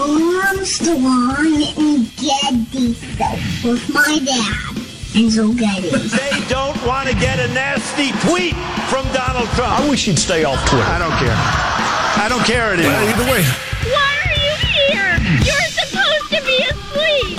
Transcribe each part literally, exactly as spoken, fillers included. Armstrong and Getty show with my dad and Joe Getty. They don't want to get a nasty tweet from Donald Trump. I wish he'd stay off Twitter. I don't care. I don't care anymore. Well, either way. Why are you here? You're supposed to be asleep.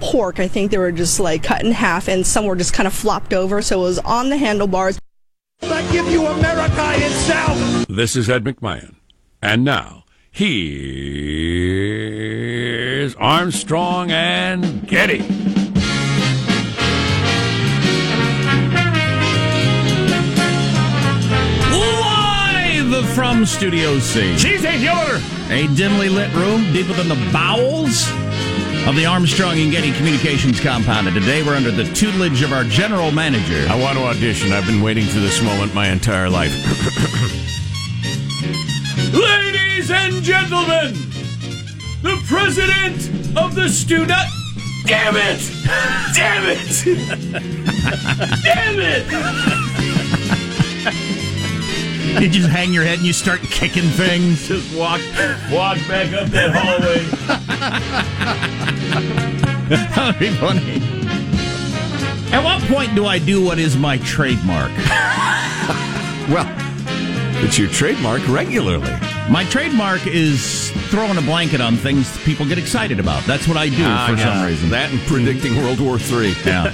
pork, I think they were just like cut in half, and some were just kind of flopped over, so it was on the handlebars. I give you America itself. This is Ed McMahon, and now here's Armstrong and Getty. Live from Studio C. She's a viewer. A dimly lit room deeper than the bowels of the Armstrong and Getty Communications Compound. And today we're under the tutelage of our general manager. I want to audition. I've been waiting for this moment my entire life. Ladies and gentlemen, the president of the student... Damn it! Damn it! Damn it! You just hang your head and you start kicking things. Just walk, walk back up that hallway. That would be funny. At what point do I do what is my trademark? Well, it's your trademark regularly. My trademark is throwing a blanket on things people get excited about. That's what I do ah, for yeah. some reason. That and predicting World War Three. Yeah.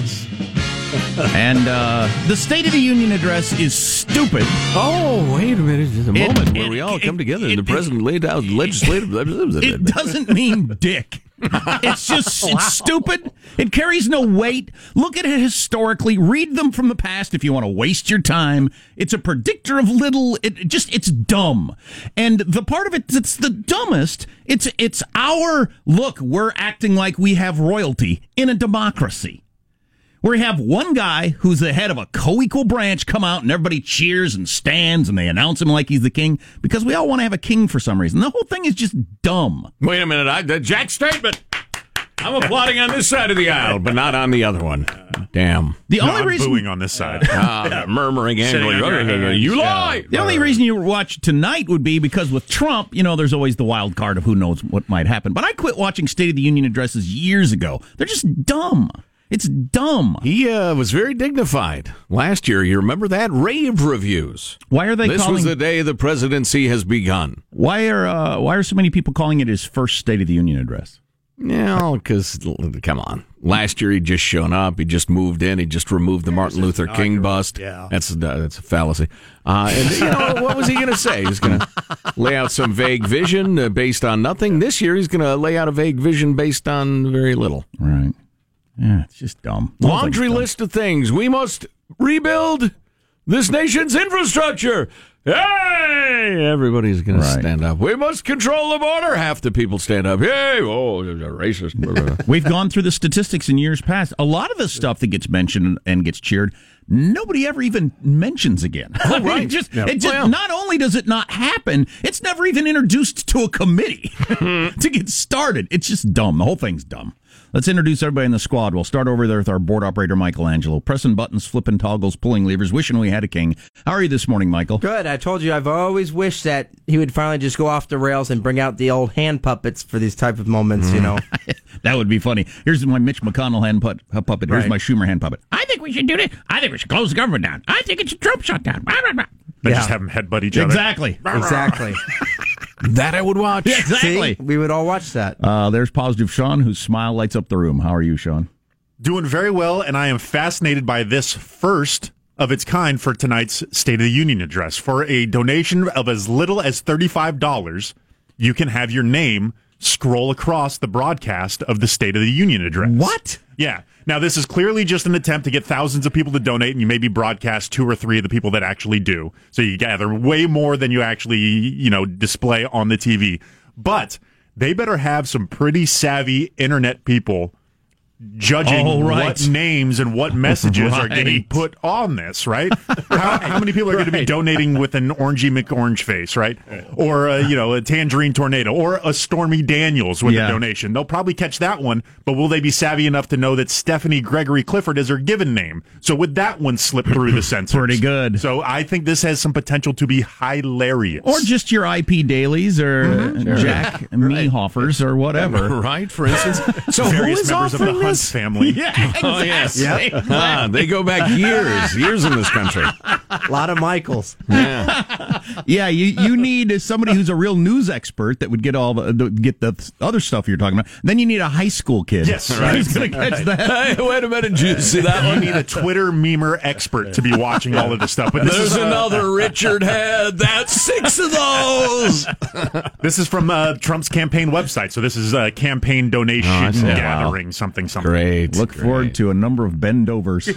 And uh, the State of the Union address is stupid. Oh, wait a minute. There's a moment it, where it, we all it, come together it, and the it, president laid out legislative... It, it doesn't mean dick. It's just, wow. It's stupid. It carries no weight. Look at it historically. Read them from the past if you want to waste your time. It's a predictor of little. It just, it's dumb. And the part of it that's the dumbest, it's, it's our, look, we're acting like we have royalty in a democracy. Where you have one guy who's the head of a co-equal branch come out and everybody cheers and stands and they announce him like he's the king because we all want to have a king for some reason. The whole thing is just dumb. Wait a minute. I, the Jack statement. I'm applauding on this side of the aisle, but not on the other one. Damn. The no, only I'm reason booing on this side. Uh, murmuring angrily. You lie. The only reason you watch tonight would be because with Trump, you know, there's always the wild card of who knows what might happen. But I quit watching State of the Union addresses years ago. They're just dumb. It's dumb. He uh, was very dignified last year. You remember that? Rave reviews. Why are they this calling... This was the day the presidency has begun. Why are uh, why are so many people calling it his first State of the Union address? No, because, come on. Last year he'd just shown up. He just moved in. He just removed the Martin Luther King bust. Yeah. That's, uh, that's a fallacy. Uh, and, you know, what was he going to say? He was going to lay out some vague vision uh, based on nothing. This year he's going to lay out a vague vision based on very little. Right. Yeah, it's just dumb. Laundry dumb. List of things. We must rebuild this nation's infrastructure. Hey! Everybody's going right. to stand up. We must control the border. Half the people stand up. Hey! Oh, there's a racist. We've gone through the statistics in years past. A lot of the stuff that gets mentioned and gets cheered, nobody ever even mentions again. Oh, right. it just, yeah. it just well, not only does it not happen, it's never even introduced to a committee to get started. It's just dumb. The whole thing's dumb. Let's introduce everybody in the squad. We'll start over there with our board operator, Michelangelo. Pressing buttons, flipping toggles, pulling levers, wishing we had a king. How are you this morning, Michael? Good. I told you I've always wished that he would finally just go off the rails and bring out the old hand puppets for these type of moments, you know. That would be funny. Here's my Mitch McConnell hand put, uh, puppet. Here's right. my Schumer hand puppet. I think we should do this. I think we should close the government down. I think it's a Trump shutdown. Blah, blah, blah. They yeah. just have them headbutt each other. Exactly. Exactly. That I would watch. Yeah, exactly. See? We would all watch that. Uh, there's Positive Sean, whose smile lights up the room. How are you, Sean? Doing very well, and I am fascinated by this first of its kind for tonight's State of the Union address. For a donation of as little as thirty-five dollars, you can have your name scroll across the broadcast of the State of the Union address. What? Yeah. Now, this is clearly just an attempt to get thousands of people to donate, and you maybe broadcast two or three of the people that actually do. So you gather way more than you actually, you know, display on the T V. But they better have some pretty savvy internet people judging right. what names and what messages right. are getting put on this, right? how, how many people are right. going to be donating with an orangey McOrange face, right? Or, a, you know, a tangerine tornado or a Stormy Daniels with yeah. a donation. They'll probably catch that one, but will they be savvy enough to know that Stephanie Gregory Clifford is her given name? So would that one slip through the censors? Pretty good. So I think this has some potential to be hilarious. Or just your I P dailies or mm-hmm. sure. Jack right. Mehoffers or whatever. Right, for instance. So various who is members of the Hunt family. Yeah, exactly. Oh, yes. Yep. Uh, they go back years, years in this country. A lot of Michaels. Yeah, yeah. You, you need somebody who's a real news expert that would get all the, the get the other stuff you're talking about. Then you need a high school kid. Yes, right. Who's going to catch right. that? Hey, wait a minute, did you see that one? You need a Twitter memer expert to be watching all of this stuff. But this there's is, uh, another Richard Head. That's six of those. This is from uh, Trump's campaign website. So this is a campaign donation oh, gathering. Wow. Something. Something. Great. Look Great. forward to a number of bendovers.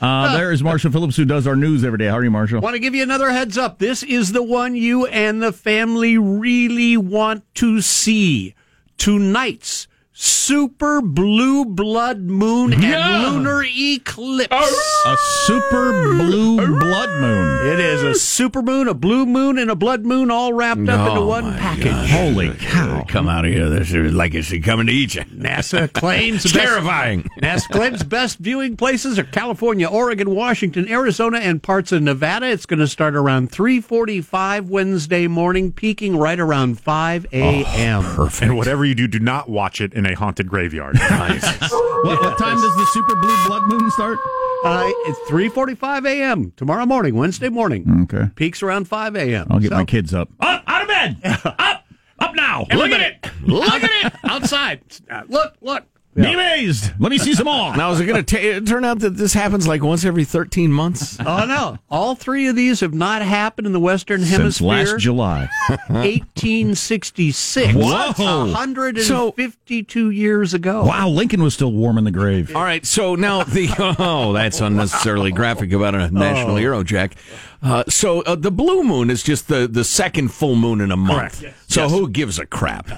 uh, there is Marshall Phillips, who does our news every day. How are you, Marshall? Want to give you another heads up. This is the one you and the family really want to see. Tonight's super blue blood moon and yeah. lunar eclipse. A super blue blood moon. It is a super moon, a blue moon, and a blood moon all wrapped up oh into one package. Gosh. Holy cow. Come out of here. This is like it's coming to eat you. NASA claims best, terrifying. NASA claims best viewing places are California, Oregon, Washington, Arizona, and parts of Nevada. It's going to start around three forty-five Wednesday morning, peaking right around five a.m. Oh, perfect. And whatever you do, do not watch it in a haunted graveyard. Nice. what, what time does the super blue blood moon start? Uh, it's three forty-five a.m. tomorrow morning, Wednesday morning. Okay. Peaks around five a.m. I'll get so. my kids up. Up, out of bed. Up, up now. And look, look at it. it. Look at it. Outside. Uh, look, look. Yeah. Be amazed. Let me see some more. Now, is it going to turn out that this happens like once every thirteen months? Oh, no. All three of these have not happened in the Western Since Hemisphere. Since last July. eighteen sixty-six. Whoa. one hundred fifty-two so, years ago. Wow, Lincoln was still warm in the grave. All right, so now the... Oh, that's unnecessarily graphic about a national oh. hero, Jack. Uh, so uh, the blue moon is just the, the second full moon in a month. Correct. So yes. who gives a crap?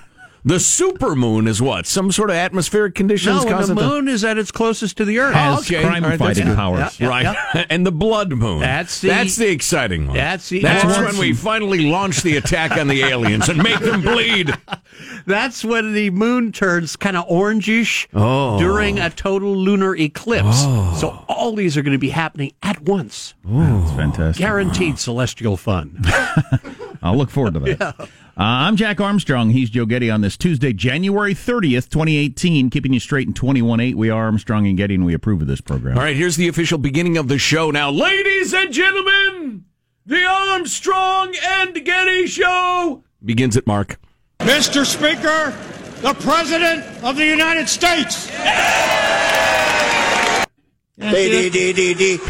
The supermoon is what? Some sort of atmospheric conditions? No, the moon the... is at its closest to the Earth. Has oh, okay. crime-fighting right, powers. Yeah, yeah, right. Yeah. And the blood moon. That's the, that's the exciting one. That's, the that's awesome. when we finally launch the attack on the aliens and make them bleed. That's when the moon turns kind of orangish oh. during a total lunar eclipse. Oh. So all these are going to be happening at once. Ooh. That's fantastic. Guaranteed wow. celestial fun. I'll look forward to that. Yeah. Uh, I'm Jack Armstrong. He's Joe Getty on this Tuesday, January thirtieth, twenty eighteen. Keeping you straight in twenty-one eight. We are Armstrong and Getty, and we approve of this program. All right, here's the official beginning of the show now. Ladies and gentlemen, the Armstrong and Getty Show begins at Mark. Mister Speaker, the President of the United States. Yeah. D, D, D, D, D.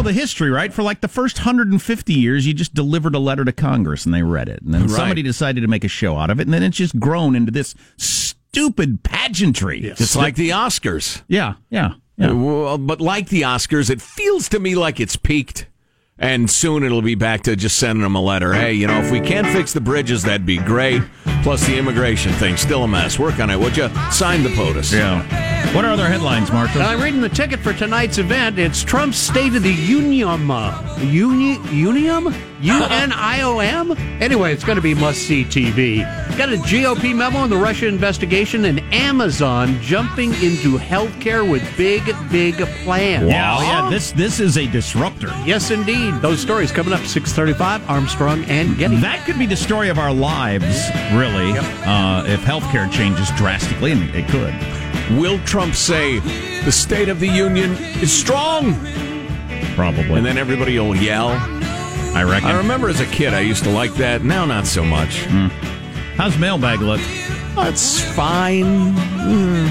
The history, right? For like the first one hundred fifty years, you just delivered a letter to Congress and they read it. And then right. somebody decided to make a show out of it. And then it's just grown into this stupid pageantry. Yes. It's like the Oscars. Yeah, yeah, yeah. Well, but like the Oscars, it feels to me like it's peaked. And soon it'll be back to just sending them a letter. Hey, you know, if we can fix the bridges, that'd be great. Plus the immigration thing, still a mess. Work on it, would you? Sign the POTUS. Yeah. What are other headlines, Marshall? I'm reading the ticket for tonight's event. It's Trump's State of the Union. Union? Union? U N I O M? Anyway, it's going to be must-see T V. Got a G O P memo on the Russia investigation and Amazon jumping into healthcare with big, big plans. Wow, yeah, this this is a disruptor. Yes, indeed. Those stories coming up, six thirty-five, Armstrong and Getty. That could be the story of our lives, really, yep. uh, if healthcare changes drastically, and it could. Will Trump say, the State of the Union is strong? Probably. And then everybody will yell. I reckon. I remember as a kid, I used to like that. Now, not so much. Mm. How's mailbag look? That's oh, fine. Mm.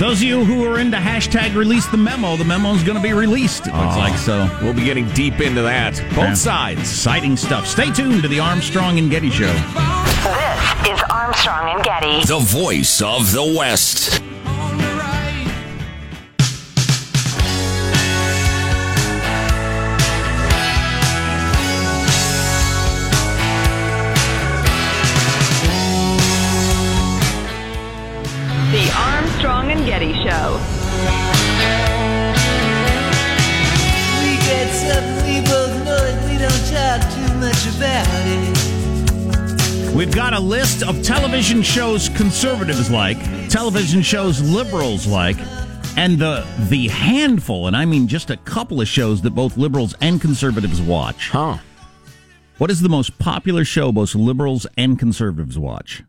Those of you who are into hashtag release the memo, the memo's going to be released. It oh. looks like so. We'll be getting deep into that. Both yeah. sides. Exciting stuff. Stay tuned to the Armstrong and Getty Show. This is Armstrong and Getty, the voice of the West. We've got a list of television shows conservatives like, television shows liberals like, and the the handful, and I mean just a couple of shows that both liberals and conservatives watch. Huh. What is the most popular show both liberals and conservatives watch?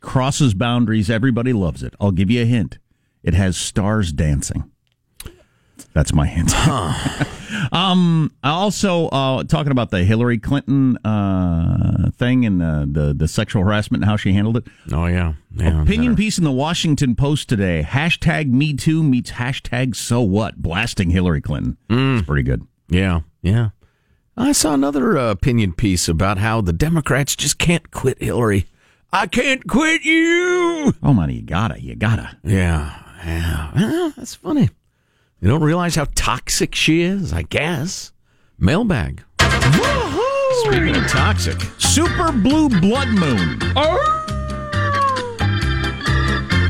Crosses boundaries. Everybody loves it. I'll give you a hint. It has stars dancing. That's my hint. Huh. um, also, uh, talking about the Hillary Clinton uh, thing and uh, the, the sexual harassment and how she handled it. Oh, yeah. yeah Opinion piece in the Washington Post today. Hashtag Me Too meets hashtag So What. Blasting Hillary Clinton. Mm. It's pretty good. Yeah. Yeah. I saw another uh, opinion piece about how the Democrats just can't quit Hillary. I can't quit you. Oh, man, you gotta. You gotta. Yeah. Yeah. Well, that's funny. You don't realize how toxic she is, I guess. Mailbag. Woohoo! Speaking of toxic. Super Blue Blood Moon. Oh!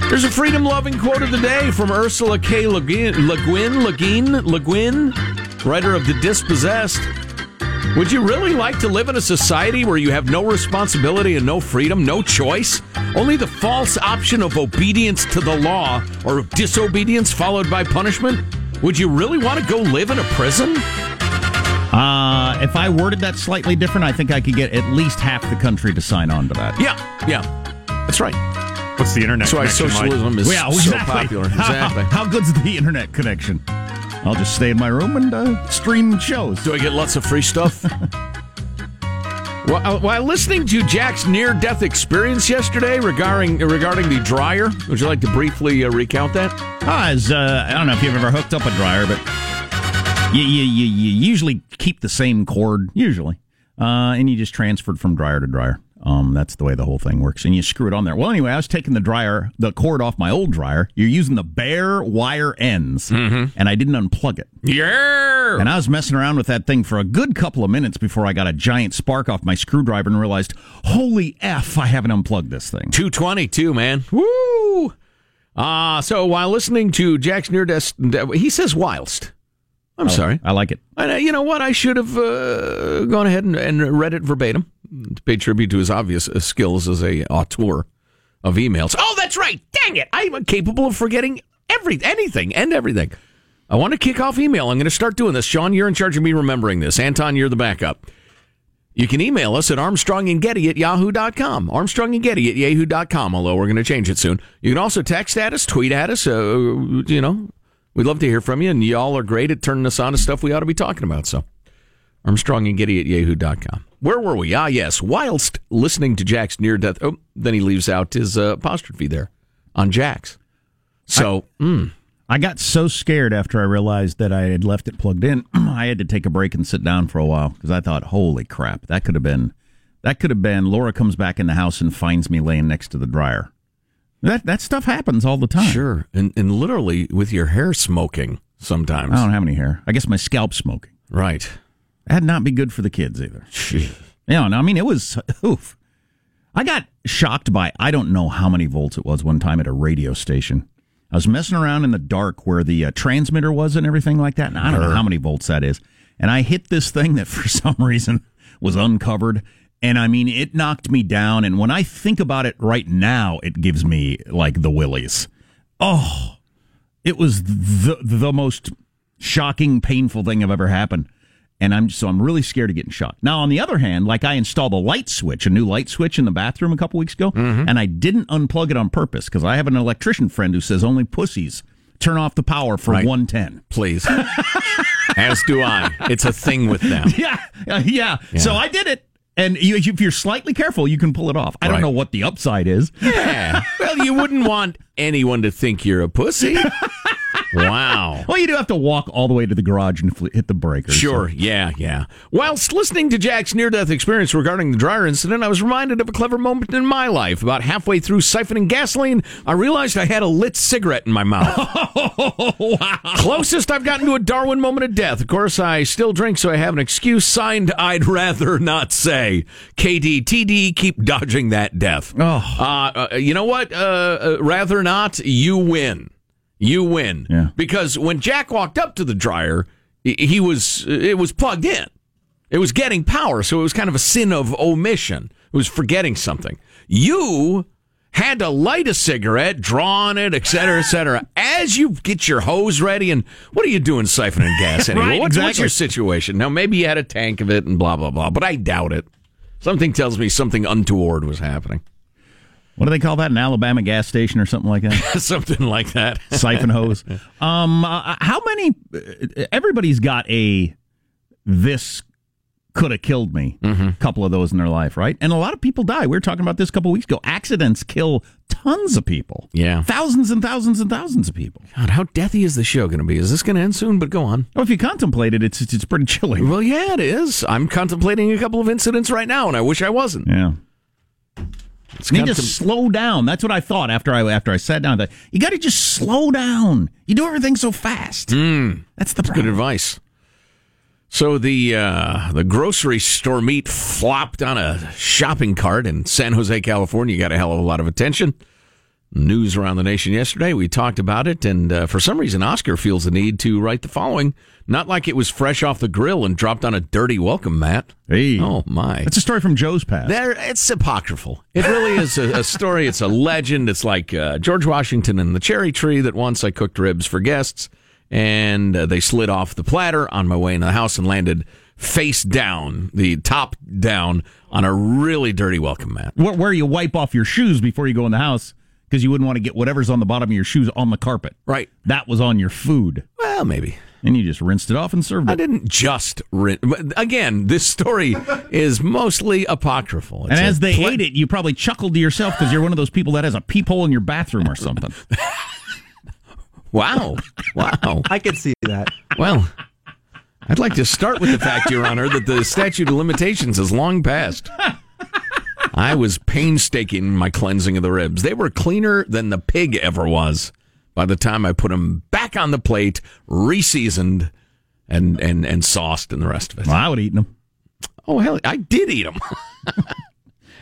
There's a freedom-loving quote of the day from Ursula K. Le Guin, Le Guin, Le Guin, Le Guin, writer of The Dispossessed. Would you really like to live in a society where you have no responsibility and no freedom, no choice? Only the false option of obedience to the law or of disobedience followed by punishment? Would you really want to go live in a prison? Uh, if I worded that slightly different, I think I could get at least half the country to sign on to that. Yeah, yeah. That's right. What's the internet connection? That's why socialism is yeah, exactly. so popular. Exactly. How, how good's the internet connection? I'll just stay in my room and uh, stream shows. Do I get lots of free stuff? Well, while listening to Jack's near-death experience yesterday regarding regarding the dryer, would you like to briefly uh, recount that? Ah, as, uh, I don't know if you've ever hooked up a dryer, but you, you, you, you usually keep the same cord, usually, uh, and you just transferred from dryer to dryer. Um, that's the way the whole thing works, and you screw it on there. Well, anyway, I was taking the dryer, the cord off my old dryer. You're using the bare wire ends, mm-hmm. and I didn't unplug it. Yeah! And I was messing around with that thing for a good couple of minutes before I got a giant spark off my screwdriver and realized, holy F, I haven't unplugged this thing. two twenty-two, man. Woo! Uh, so while listening to Jack's near-death, he says whilst. I'm oh, sorry. I like it. I, you know what? I should have uh, gone ahead and, and read it verbatim to pay tribute to his obvious uh, skills as a auteur of emails. Oh, that's right. Dang it. I'm capable of forgetting every anything and everything. I want to kick off email. I'm going to start doing this. Sean, you're in charge of me remembering this. Anton, you're the backup. You can email us at Armstrong and Getty at yahoo dot com. Armstrong and Getty at yahoo dot com, although we're going to change it soon. You can also text at us, tweet at us, uh, you know. We'd love to hear from you, and y'all are great at turning us on to stuff we ought to be talking about. So, Armstrong and Getty at yahoo dot com. Where were we? Ah, yes. Whilst listening to Jack's near-death... Oh, then he leaves out his uh, apostrophe there on Jack's. So, I, mm. I got so scared after I realized that I had left it plugged in. I had to take a break and sit down for a while because I thought, holy crap, that could have been... That could have been Laura comes back in the house and finds me laying next to the dryer. That that stuff happens all the time. Sure, and and literally with your hair smoking sometimes. I don't have any hair. I guess my scalp's smoking. Right. That'd not be good for the kids either. Jeez. Yeah, no, I mean, it was, oof. I got shocked by, I don't know how many volts it was one time at a radio station. I was messing around in the dark where the uh, transmitter was and everything like that, and I don't know how many volts that is. And I hit this thing that for some reason was uncovered. And, I mean, it knocked me down. And when I think about it right now, it gives me, like, the willies. Oh, it was the the most shocking, painful thing I've ever happened. And I'm so I'm really scared of getting shocked. Now, on the other hand, like, I installed a light switch, a new light switch in the bathroom a couple weeks ago. Mm-hmm. And I didn't unplug it on purpose because I have an electrician friend who says only pussies turn off the power for right. one ten. Please. As do I. It's a thing with them. Yeah. Uh, yeah. Yeah. So I did it. And you, if you're slightly careful, you can pull it off. I right. don't know what the upside is. Yeah. Well, you wouldn't want anyone to think you're a pussy. Wow. Well, you do have to walk all the way to the garage and fl- hit the breaker. Sure. So. Yeah, yeah. Whilst listening to Jack's near-death experience regarding the dryer incident, I was reminded of a clever moment in my life. About halfway through siphoning gasoline, I realized I had a lit cigarette in my mouth. Oh, wow. Closest I've gotten to a Darwin moment of death. Of course, I still drink, so I have an excuse. Signed, I'd rather not say. K D T D, keep dodging that death. Oh. Uh, uh, you know what? Uh, uh, rather not, you win. You win. Yeah. Because when Jack walked up to the dryer, he was it was plugged in. It was getting power, so it was kind of a sin of omission. was forgetting something. You had to light a cigarette, draw on it, et cetera, et cetera, as you get your hose ready. And what are you doing siphoning gas anyway? Right, what's, exactly. what's your situation? Now, maybe you had a tank of it and blah, blah, blah, but I doubt it. Something tells me something untoward was happening. What do they call that? An Alabama gas station or something like that? Something like that. Siphon hose. Um, uh, how many? Everybody's got a this could have killed me mm-hmm. couple of those in their life, right? And a lot of people die. We were talking about this a couple of weeks ago. Accidents kill tons of people. Yeah. Thousands and thousands and thousands of people. God, how deathy is the show going to be? Is this going to end soon? But go on. Well, if you contemplate it, it's, it's, it's pretty chilling. Well, yeah, it is. I'm contemplating a couple of incidents right now, and I wish I wasn't. Yeah. It's need to some... slow down. That's what I thought after I after I sat down. I thought, you got to just slow down. You do everything so fast. Mm. That's the That's problem. Good advice. So the uh, the grocery store meat flopped on a shopping cart in San Jose, California. You got a hell of a lot of attention. News around the nation yesterday. We talked about it, and uh, for some reason, Oscar feels the need to write the following. Not like it was fresh off the grill and dropped on a dirty welcome mat. Hey. Oh, my. It's a story from Joe's past. There, it's apocryphal. It really is a, a story. It's a legend. It's like uh, George Washington and the cherry tree that once I cooked ribs for guests, and uh, they slid off the platter on my way into the house and landed face down, the top down, on a really dirty welcome mat. Where, where you wipe off your shoes before you go in the house. Because you wouldn't want to get whatever's on the bottom of your shoes on the carpet. Right. That was on your food. Well, maybe. And you just rinsed it off and served it. I didn't just rinse. Again, this story is mostly apocryphal. It's and as they pl- ate it, you probably chuckled to yourself because you're one of those people that has a peephole in your bathroom or something. Wow. Wow. I could see that. Well, I'd like to start with the fact, Your Honor, that the statute of limitations is long past. I was painstaking in my cleansing of the ribs. They were cleaner than the pig ever was by the time I put them back on the plate, reseasoned, and and, and sauced and the rest of it. Well, I would have eaten them. Oh, hell, I did eat them.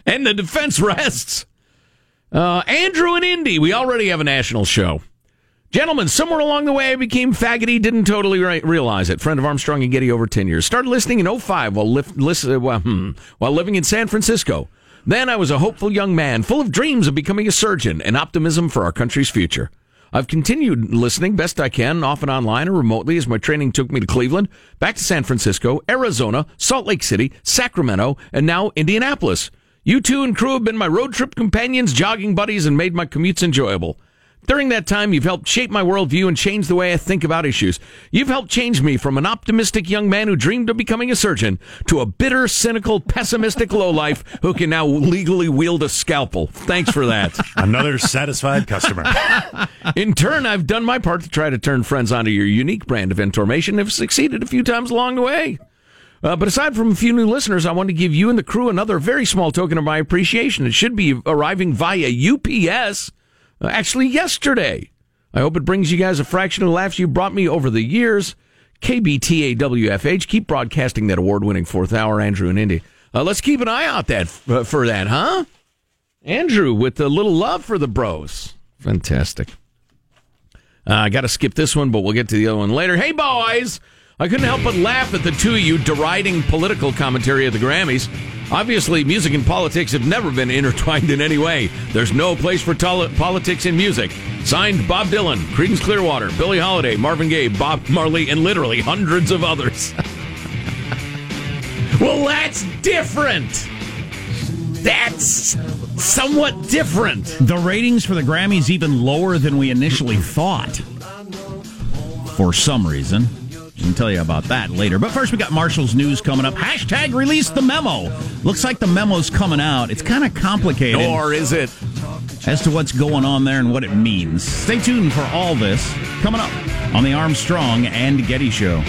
And the defense rests. Uh, Andrew and Indy, we already have a national show. Gentlemen, somewhere along the way I became faggoty, didn't totally re- realize it. Friend of Armstrong and Getty over ten years. Started listening in oh five while, li- listen, while, hmm, while living in San Francisco. Then I was a hopeful young man, full of dreams of becoming a surgeon and optimism for our country's future. I've continued listening best I can, often online or remotely, as my training took me to Cleveland, back to San Francisco, Arizona, Salt Lake City, Sacramento, and now Indianapolis. You two and crew have been my road trip companions, jogging buddies, and made my commutes enjoyable. During that time, you've helped shape my worldview and change the way I think about issues. You've helped change me from an optimistic young man who dreamed of becoming a surgeon to a bitter, cynical, pessimistic lowlife who can now legally wield a scalpel. Thanks for that. Another satisfied customer. In turn, I've done my part to try to turn friends onto your unique brand of information and have succeeded a few times along the way. Uh, but aside from a few new listeners, I want to give you and the crew another very small token of my appreciation. It should be arriving via U P S. Actually, yesterday. I hope it brings you guys a fraction of the laughs you brought me over the years. K B T A W F H, keep broadcasting that award-winning fourth hour, Andrew and Indy. Uh, let's keep an eye out that uh, for that, huh? Andrew, with a little love for the bros. Fantastic. Uh, I got to skip this one, but we'll get to the other one later. Hey, boys! I couldn't help but laugh at the two of you deriding political commentary at the Grammys. Obviously, music and politics have never been intertwined in any way. There's no place for tol- politics in music. Signed, Bob Dylan, Creedence Clearwater, Billie Holiday, Marvin Gaye, Bob Marley, and literally hundreds of others. Well, that's different. That's somewhat different. The ratings for the Grammys even lower than we initially thought. For some reason. I can tell you about that later. But first, we got Marshall's news coming up. Hashtag release the memo. Looks like the memo's coming out. It's kind of complicated. Or is it? As to what's going on there and what it means. Stay tuned for all this coming up on the Armstrong and Getty Show.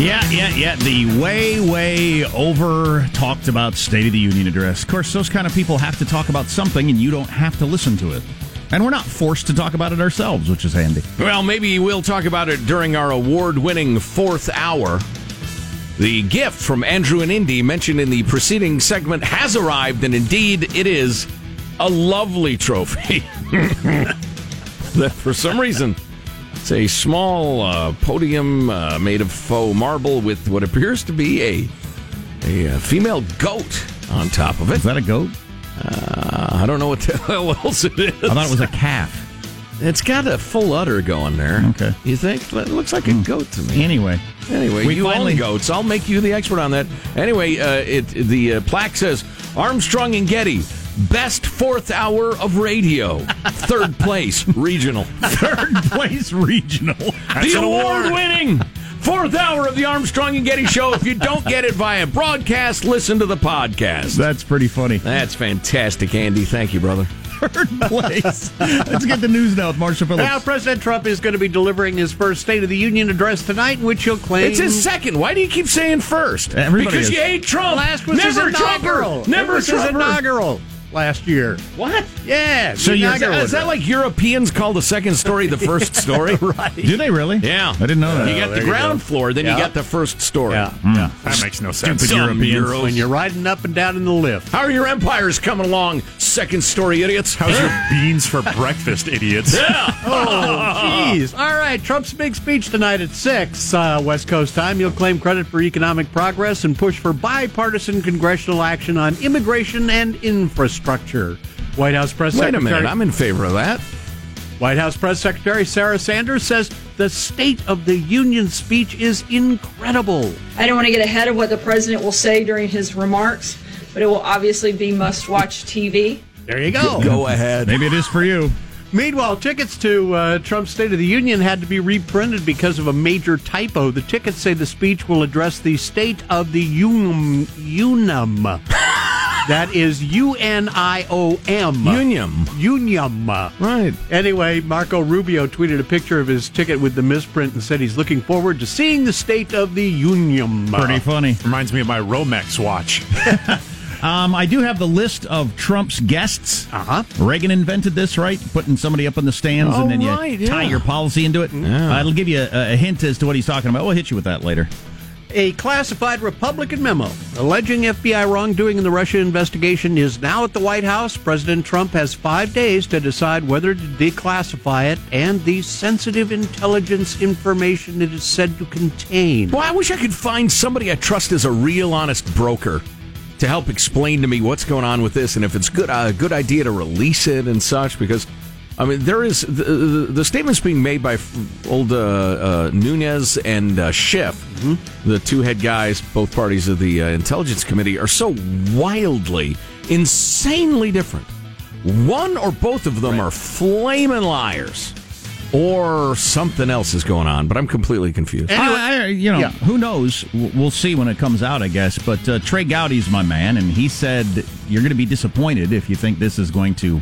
Yeah, yeah, yeah. The way, way over-talked about State of the Union address. Of course, those kind of people have to talk about something, and you don't have to listen to it. And we're not forced to talk about it ourselves, which is handy. Well, maybe we'll talk about it during our award-winning fourth hour. The gift from Andrew and Indy mentioned in the preceding segment has arrived, and indeed it is a lovely trophy. That for some reason, it's a small uh, podium uh, made of faux marble with what appears to be a, a a female goat on top of it. Is that a goat? Uh, I don't know what the hell else it is. I thought it was a calf. It's got a full udder going there. Okay. You think? It looks like a mm. goat to me. Anyway. Anyway, we you finally... own goats. I'll make you the expert on that. Anyway, uh, it the uh, plaque says, Armstrong and Getty, best fourth hour of radio. Third place, regional. Third place, regional. That's the award-winning fourth hour of the Armstrong and Getty Show. If you don't get it via broadcast, listen to the podcast. That's pretty funny. That's fantastic, Andy. Thank you, brother. Third place. Let's get the news now with Marshall Phillips. Now, President Trump is going to be delivering his first State of the Union address tonight, in which he'll claim... It's his second. Why do you keep saying first? Everybody because is. You hate Trump. Last was Never his inaugural. Trumper. Never was his inaugural last year. What? Yeah. So you, is, that, is that like Europeans call the second story the first story? Right. Do they really? Yeah. I didn't know that. You got oh, the ground go. floor, then yeah. you got the first story. Yeah. Mm. yeah. That makes no sense. Stupid Europeans. Euros. And you're riding up and down in the lift. How are your empires coming along, second story idiots? How's your beans for breakfast, idiots? Yeah. Oh, jeez. All right. Trump's big speech tonight at six uh, West Coast time. He'll claim credit for economic progress and push for bipartisan congressional action on immigration and infrastructure. Structure. White House Press Wait Secretary... Wait a minute, I'm in favor of that. White House Press Secretary Sarah Sanders says the State of the Union speech is incredible. I don't want to get ahead of what the president will say during his remarks, but it will obviously be must-watch T V. There you go. Go ahead. Maybe it is for you. Meanwhile, tickets to uh, Trump's State of the Union had to be reprinted because of a major typo. The tickets say the speech will address the State of the Unum. Unum. That is U N I O M. Unium. Unium. Right. Anyway, Marco Rubio tweeted a picture of his ticket with the misprint and said he's looking forward to seeing the State of the Union. Pretty funny. Reminds me of my Romex watch. um, I do have the list of Trump's guests. Uh-huh. Reagan invented this, right? Putting somebody up in the stands oh, and then you right, yeah. tie your policy into it. Yeah. Uh, it'll give you a, a hint as to what he's talking about. We'll hit you with that later. A classified Republican memo alleging F B I wrongdoing in the Russia investigation is now at the White House. President Trump has five days to decide whether to declassify it and the sensitive intelligence information it is said to contain. Well, I wish I could find somebody I trust as a real honest broker to help explain to me what's going on with this and if it's good, a good idea to release it and such, because... I mean, there is the, the, the statements being made by old uh, uh, Nunes and uh, Schiff, mm-hmm. the two head guys, both parties of the uh, Intelligence Committee, are so wildly, insanely different. One or both of them right. are flaming liars, or something else is going on. But I'm completely confused. Anyway, I, I, you know, yeah. who knows? We'll see when it comes out, I guess. But uh, Trey Gowdy's my man, and he said you're going to be disappointed if you think this is going to.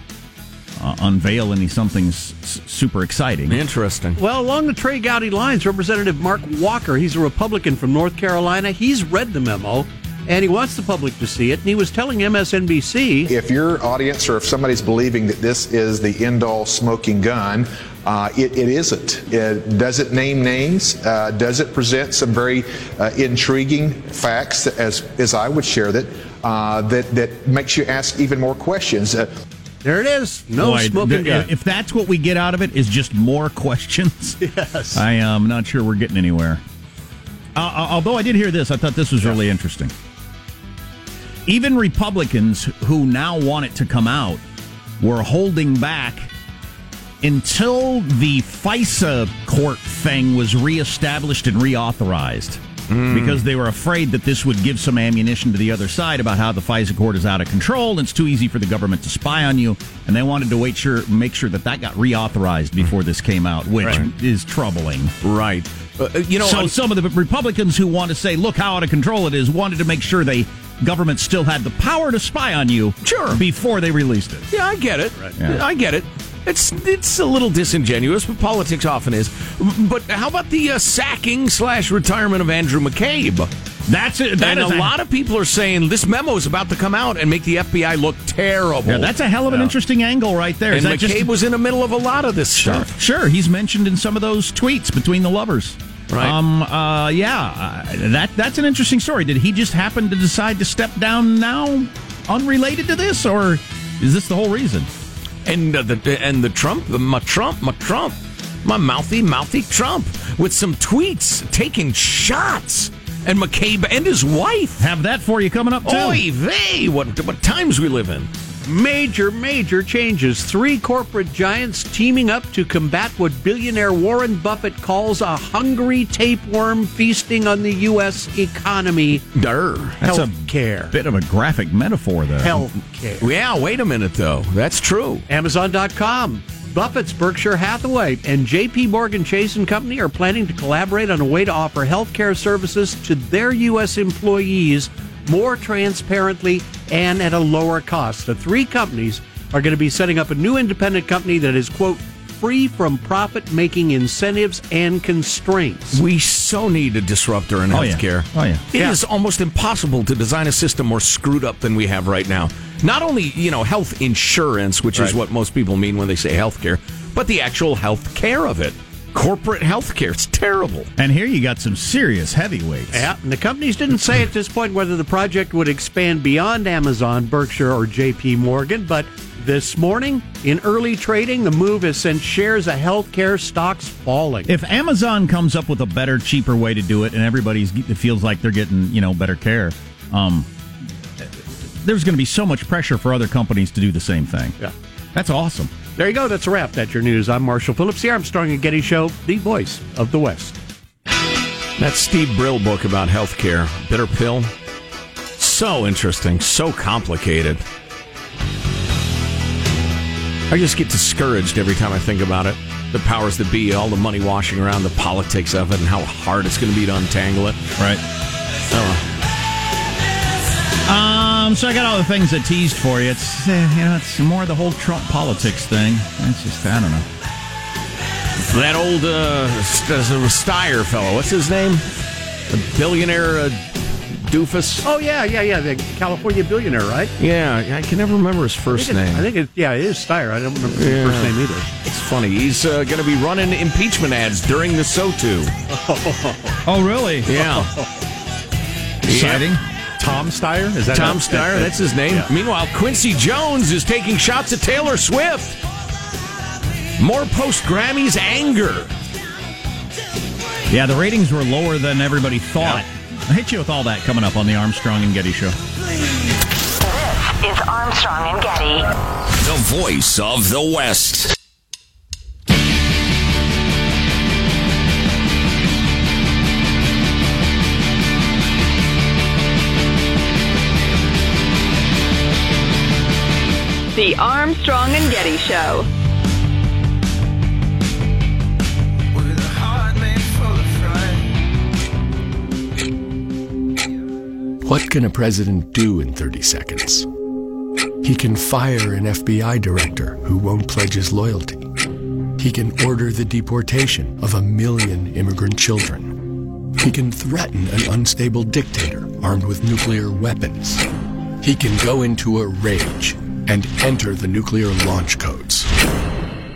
Uh, unveil any something s- super exciting. Interesting. Well, along the Trey Gowdy lines, Representative Mark Walker, he's a Republican from North Carolina, he's read the memo, and he wants the public to see it, and he was telling M S N B C... If your audience or if somebody's believing that this is the end-all smoking gun, uh, it, it isn't. It doesn't name names, uh, doesn't present some very uh, intriguing facts, as, as I would share that, uh, that, that makes you ask even more questions. Uh, There it is. No Boy, smoking gun. Th- if that's what we get out of it is just more questions, yes. I am um, not sure we're getting anywhere. Uh, although I did hear this. I thought this was yeah. really interesting. Even Republicans who now want it to come out were holding back until the FISA court thing was reestablished and reauthorized. Mm. Because they were afraid that this would give some ammunition to the other side about how the FISA court is out of control and it's too easy for the government to spy on you. And they wanted to wait sure, make sure that that got reauthorized before this came out, which right. is troubling. Right. Uh, you know, so uh, some of the Republicans who want to say, look how out of control it is, wanted to make sure the government still had the power to spy on you sure. before they released it. Yeah, I get it. Right. Yeah. I get it. It's it's a little disingenuous, but politics often is. But how about the uh, sacking slash retirement of Andrew McCabe? That's it. That and is a lot of people are saying this memo is about to come out and make the F B I look terrible. Yeah, that's a hell of an yeah. interesting angle right there. And McCabe just... was in the middle of a lot of this sure, stuff. Sure, he's mentioned in some of those tweets between the lovers. Right. Um. Uh. Yeah. Uh, that that's an interesting story. Did he just happen to decide to step down now, unrelated to this, or is this the whole reason? And uh, the and the Trump, my Trump, my Trump, my mouthy, mouthy Trump, with some tweets taking shots. And McCabe and his wife. Have that for you coming up, too. Oy vey, what, what times we live in. Major, major changes. Three corporate giants teaming up to combat what billionaire Warren Buffett calls a hungry tapeworm feasting on the U S economy. Durr. That's healthcare. A bit of a graphic metaphor there. Healthcare. Yeah, wait a minute, though. That's true. Amazon dot com. Buffett's Berkshire Hathaway and J P Morgan Chase and Company are planning to collaborate on a way to offer healthcare services to their U S employees more transparently and at a lower cost. The three companies are going to be setting up a new independent company that is, quote, free from profit-making incentives and constraints. We so need a disruptor in healthcare. Oh, yeah. Oh, yeah. It yeah. is almost impossible to design a system more screwed up than we have right now. Not only, you know, health insurance, which right. is what most people mean when they say healthcare, but the actual health care of it. Corporate healthcare. It's terrible. And here you got some serious heavyweights. Yeah, and the companies didn't say at this point whether the project would expand beyond Amazon, Berkshire, or J P Morgan, but this morning, in early trading, the move has sent shares of healthcare stocks falling. If Amazon comes up with a better, cheaper way to do it, and everybody feels like they're getting, you know, better care, um, there's going to be so much pressure for other companies to do the same thing. Yeah, that's awesome. There you go. That's a wrap. That's your news. I'm Marshall Phillips, the Armstrong and Getty Show, the voice of the West. That Steve Brill book about healthcare, Bitter Pill, so interesting, so complicated. I just get discouraged every time I think about it. The powers that be, all the money washing around, the politics of it, and how hard it's going to be to untangle it. Right. Oh. Um. So I got all the things I teased for you. It's uh, you know, it's more the whole Trump politics thing. It's just I don't know. That old uh, Steyer fellow. What's his name? A billionaire. Uh, Doofus. Oh, yeah, yeah, yeah. The California billionaire, right? Yeah, I can never remember his first I name. I think, it, yeah, it is Steyer. I don't remember his yeah. first name either. It's funny. He's uh, going to be running impeachment ads during the SOTU. Oh, oh really? Yeah. Oh. Exciting. Yeah. Tom Steyer? Is that Tom Steyer? That's his name. Yeah. Meanwhile, Quincy Jones is taking shots at Taylor Swift. More post-Grammys anger. Yeah, the ratings were lower than everybody thought. Yeah. I'll hit you with all that coming up on the Armstrong and Getty Show. This is Armstrong and Getty. The voice of the West. The Armstrong and Getty Show. What can a president do in thirty seconds? He can fire an F B I director who won't pledge his loyalty. He can order the deportation of a million immigrant children. He can threaten an unstable dictator armed with nuclear weapons. He can go into a rage and enter the nuclear launch codes.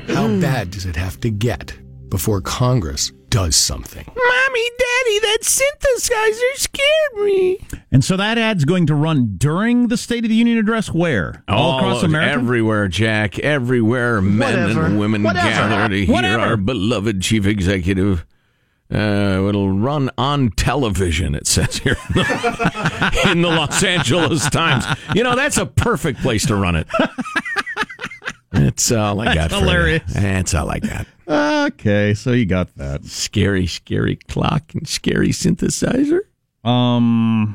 How bad does it have to get before Congress does something? Mommy, Daddy, that synthesizer scared me. And so that ad's going to run during the State of the Union address where? All, All across America? Everywhere, Jack. Everywhere men Whatever. and women Whatever. gather to Whatever. hear our beloved chief executive. Uh, it'll run on television, it says here in the Los Angeles Times. You know, that's a perfect place to run it. That's all I got. That's for hilarious. You. That's all I got. Okay, so you got that. Scary, scary clock and scary synthesizer. Um,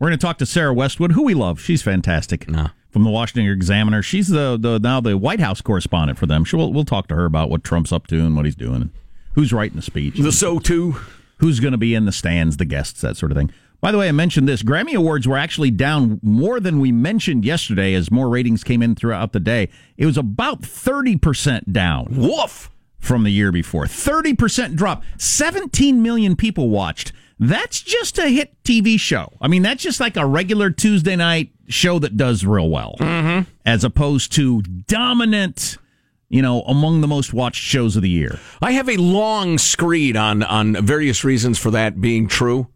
we're going to talk to Sarah Westwood, who we love. She's fantastic. No. From the Washington Examiner. She's the, the now the White House correspondent for them. She'll, we'll talk to her about what Trump's up to and what he's doing and who's writing the speech. The SOTU. Who's going to be in the stands, the guests, that sort of thing. By the way, I mentioned this. Grammy Awards were actually down more than we mentioned yesterday as more ratings came in throughout the day. It was about thirty percent down. Woof! From the year before. thirty percent drop. seventeen million people watched. That's just a hit T V show. I mean, that's just like a regular Tuesday night show that does real well. Mm-hmm. As opposed to dominant you know, among the most watched shows of the year. I have a long screed on, on various reasons for that being true.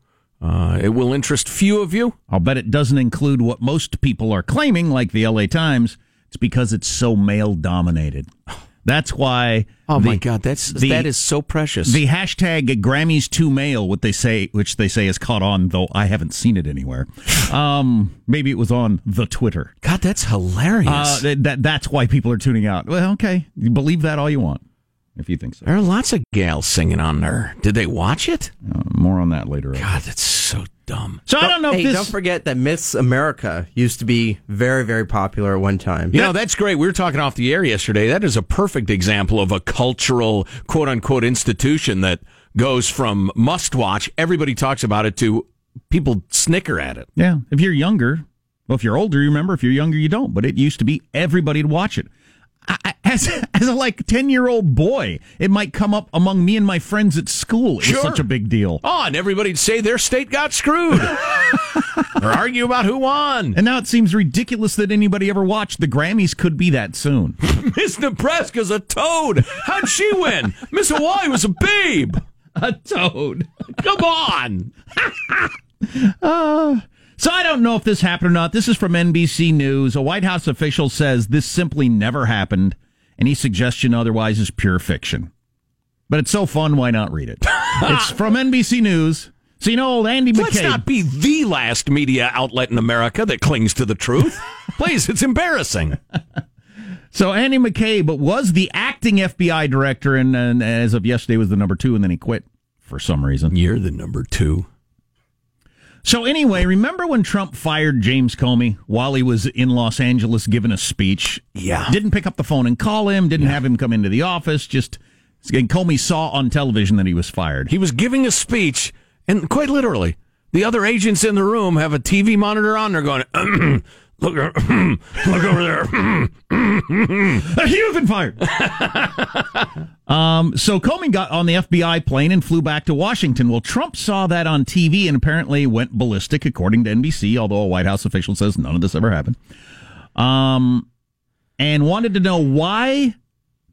Uh, it will interest few of you. I'll bet it doesn't include what most people are claiming, like the L A Times. It's because it's so male-dominated. That's why. Oh the, my God, that's the, that is so precious. The hashtag Grammys to male, what they say, which they say is caught on, though I haven't seen it anywhere. um, maybe it was on the Twitter. God, that's hilarious. Uh, that, that that's why people are tuning out. Well, okay, you believe that all you want, if you think so. There are lots of gals singing on there. Did they watch it? Uh, more on that later. God, that's so dumb. So don't, I don't know. Hey, if this... don't forget that Miss America used to be very, very popular at one time. You know, that's great. We were talking off the air yesterday. That is a perfect example of a cultural, quote unquote, institution that goes from must watch, everybody talks about it, to people snicker at it. Yeah. If you're younger, well, if you're older, you remember. If you're younger, you don't. But it used to be everybody'd watch it. I, as, as a like ten-year-old boy, it might come up among me and my friends at school. It's sure. such a big deal. Oh, and everybody'd say their state got screwed. Or argue about who won. And now it seems ridiculous that anybody ever watched. The Grammys could be that soon. Miss Nebraska's a toad. How'd she win? Miss Hawaii was a babe. A toad. Come on. uh... So I don't know if this happened or not. This is from N B C News. A White House official says this simply never happened. Any suggestion otherwise is pure fiction. But it's so fun, why not read it? It's from N B C News. So you know old Andy McCabe... Let's not be the last media outlet in America that clings to the truth. Please, it's embarrassing. So Andy McCabe was the acting F B I director, and, and as of yesterday was the number two, and then he quit for some reason. You're the number two. So anyway, remember when Trump fired James Comey while he was in Los Angeles giving a speech? Yeah. Didn't pick up the phone and call him, didn't yeah. have him come into the office, just and Comey saw on television that he was fired. He was giving a speech, and quite literally, the other agents in the room have a T V monitor on, they're going, look, look over there. You've been fired. um, so Comey got on the F B I plane and flew back to Washington. Well, Trump saw that on T V and apparently went ballistic, according to N B C, although a White House official says none of this ever happened, um, and wanted to know why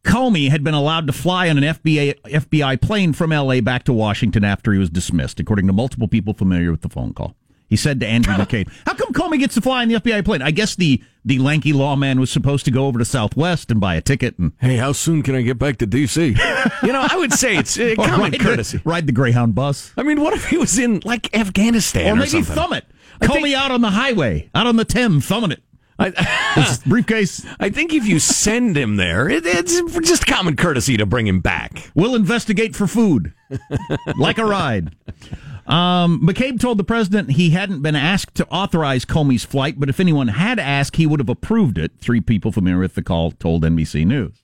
Comey had been allowed to fly on an F B I, F B I plane from L A back to Washington after he was dismissed, according to multiple people familiar with the phone call. He said to Andrew McCabe, how come Comey gets to fly on the F B I plane? I guess the, the lanky lawman was supposed to go over to Southwest and buy a ticket. And hey, how soon can I get back to D C? You know, I would say it's uh, common ride courtesy. The, ride the Greyhound bus. I mean, what if he was in, like, Afghanistan or, or something? Or maybe thumb it. I Comey think... out on the highway, out on the Thames, thumbing it. I, His briefcase. I think if you send him there, it, it's just common courtesy to bring him back. We'll investigate for food. Like a ride. Um, McCabe told the president he hadn't been asked to authorize Comey's flight, but if anyone had asked, he would have approved it. Three people familiar with the call told N B C News.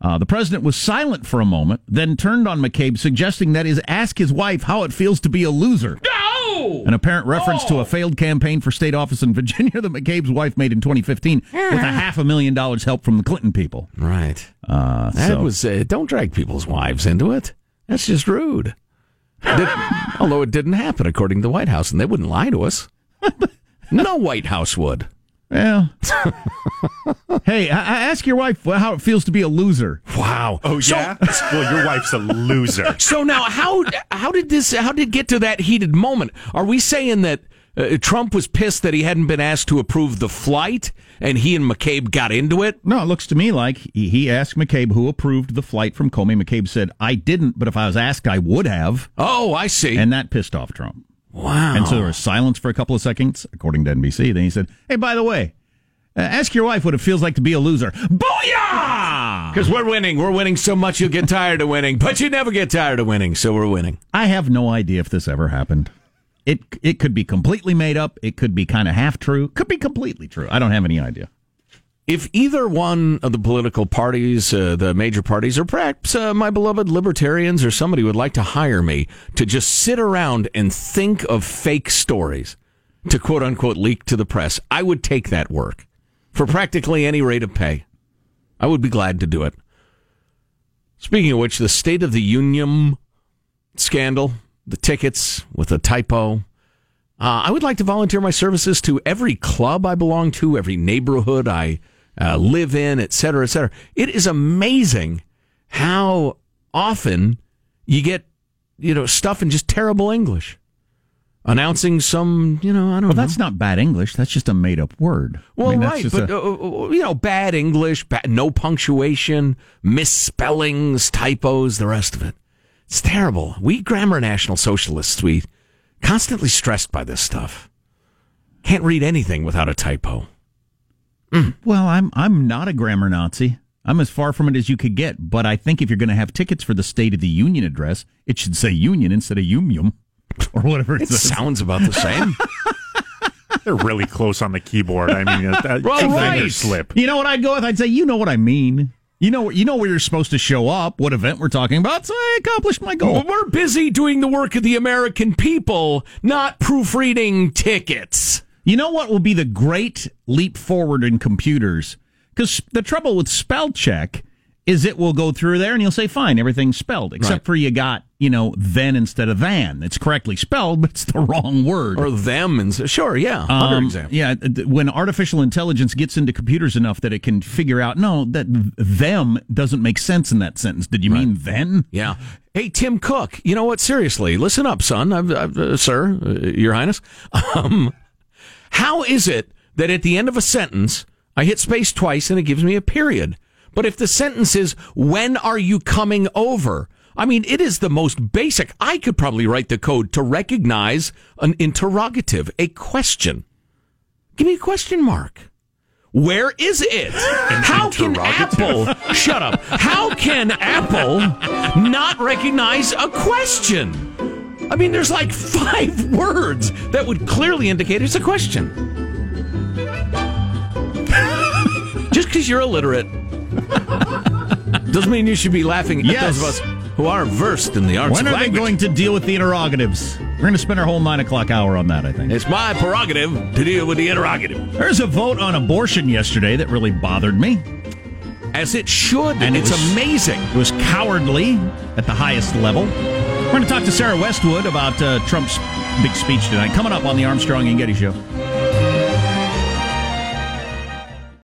Uh, the president was silent for a moment, then turned on McCabe, suggesting that is ask his wife how it feels to be a loser. No! An apparent reference oh! to a failed campaign for state office in Virginia that McCabe's wife made in twenty fifteen with a half a million dollars help from the Clinton people. Right. Uh, that so. was uh, don't drag people's wives into it. That's just rude. That, although it didn't happen, according to the White House, and they wouldn't lie to us. No White House would. Well, hey, I- ask your wife how it feels to be a loser. Wow. Oh so, yeah. Well, your wife's a loser. So now, how how did this? How did it get to that heated moment? Are we saying that uh, Trump was pissed that he hadn't been asked to approve the flight, and he and McCabe got into it? No, it looks to me like he, he asked McCabe who approved the flight from Comey. McCabe said, I didn't, but if I was asked, I would have. Oh, I see. And that pissed off Trump. Wow. And so there was silence for a couple of seconds, according to N B C. Then he said, hey, by the way, uh, ask your wife what it feels like to be a loser. Booyah! Because we're winning. We're winning so much you'll get tired of winning, but you never get tired of winning, so we're winning. I have no idea if this ever happened. It it could be completely made up. It could be kind of half-true. Could be completely true. I don't have any idea. If either one of the political parties, uh, the major parties, or perhaps uh, my beloved libertarians or somebody would like to hire me to just sit around and think of fake stories to quote-unquote leak to the press, I would take that work for practically any rate of pay. I would be glad to do it. Speaking of which, the State of the Union scandal... the tickets with a typo. Uh, I would like to volunteer my services to every club I belong to, every neighborhood I uh, live in, et cetera, et cetera. It is amazing how often you get, you know, stuff in just terrible English. Announcing some, you know, I don't well, know. That's not bad English. That's just a made-up word. Well, I mean, right, but, a... uh, you know, bad English, bad, no punctuation, misspellings, typos, the rest of it. It's terrible. We grammar national socialists, we constantly stressed by this stuff. Can't read anything without a typo. Mm. Well, I'm I'm not a grammar Nazi. I'm as far from it as you could get, but I think if you're going to have tickets for the State of the Union address, it should say union instead of yum-yum. Or whatever it, it sounds about the same. They're really close on the keyboard. I mean, a, a well, right. finger slip. You know what I'd go with? I'd say, you know what I mean. You know, you know where you're supposed to show up, what event we're talking about, so I accomplished my goal. Well, we're busy doing the work of the American people, not proofreading tickets. You know what will be the great leap forward in computers? Because the trouble with spell check is it will go through there and you'll say, fine, everything's spelled, except right. for you got, you know, then instead of than. It's correctly spelled, but it's the wrong word. Or them. And so, sure, yeah. Um, example. Yeah, when artificial intelligence gets into computers enough that it can figure out, no, that them doesn't make sense in that sentence. Did you right. mean then? Yeah. Hey, Tim Cook, you know what? Seriously, listen up, son, I've, I've, uh, sir, uh, your highness. Um, how is it that at the end of a sentence, I hit space twice and it gives me a period? But if the sentence is, when are you coming over? I mean, it is the most basic. I could probably write the code to recognize an interrogative, a question. Give me a question mark. Where is it? How can Apple, shut up, how can Apple not recognize a question? I mean, there's like five words that would clearly indicate it's a question. Just because you're illiterate doesn't mean you should be laughing yes. at those of us who are versed in the arts of language. When are language. They going to deal with the interrogatives? We're going to spend our whole nine o'clock hour on that, I think. It's my prerogative to deal with the interrogative. There's a vote on abortion yesterday that really bothered me. As it should, and it's it was, amazing. It was cowardly at the highest level. We're going to talk to Sarah Westwood about uh, Trump's big speech tonight. Coming up on the Armstrong and Getty Show.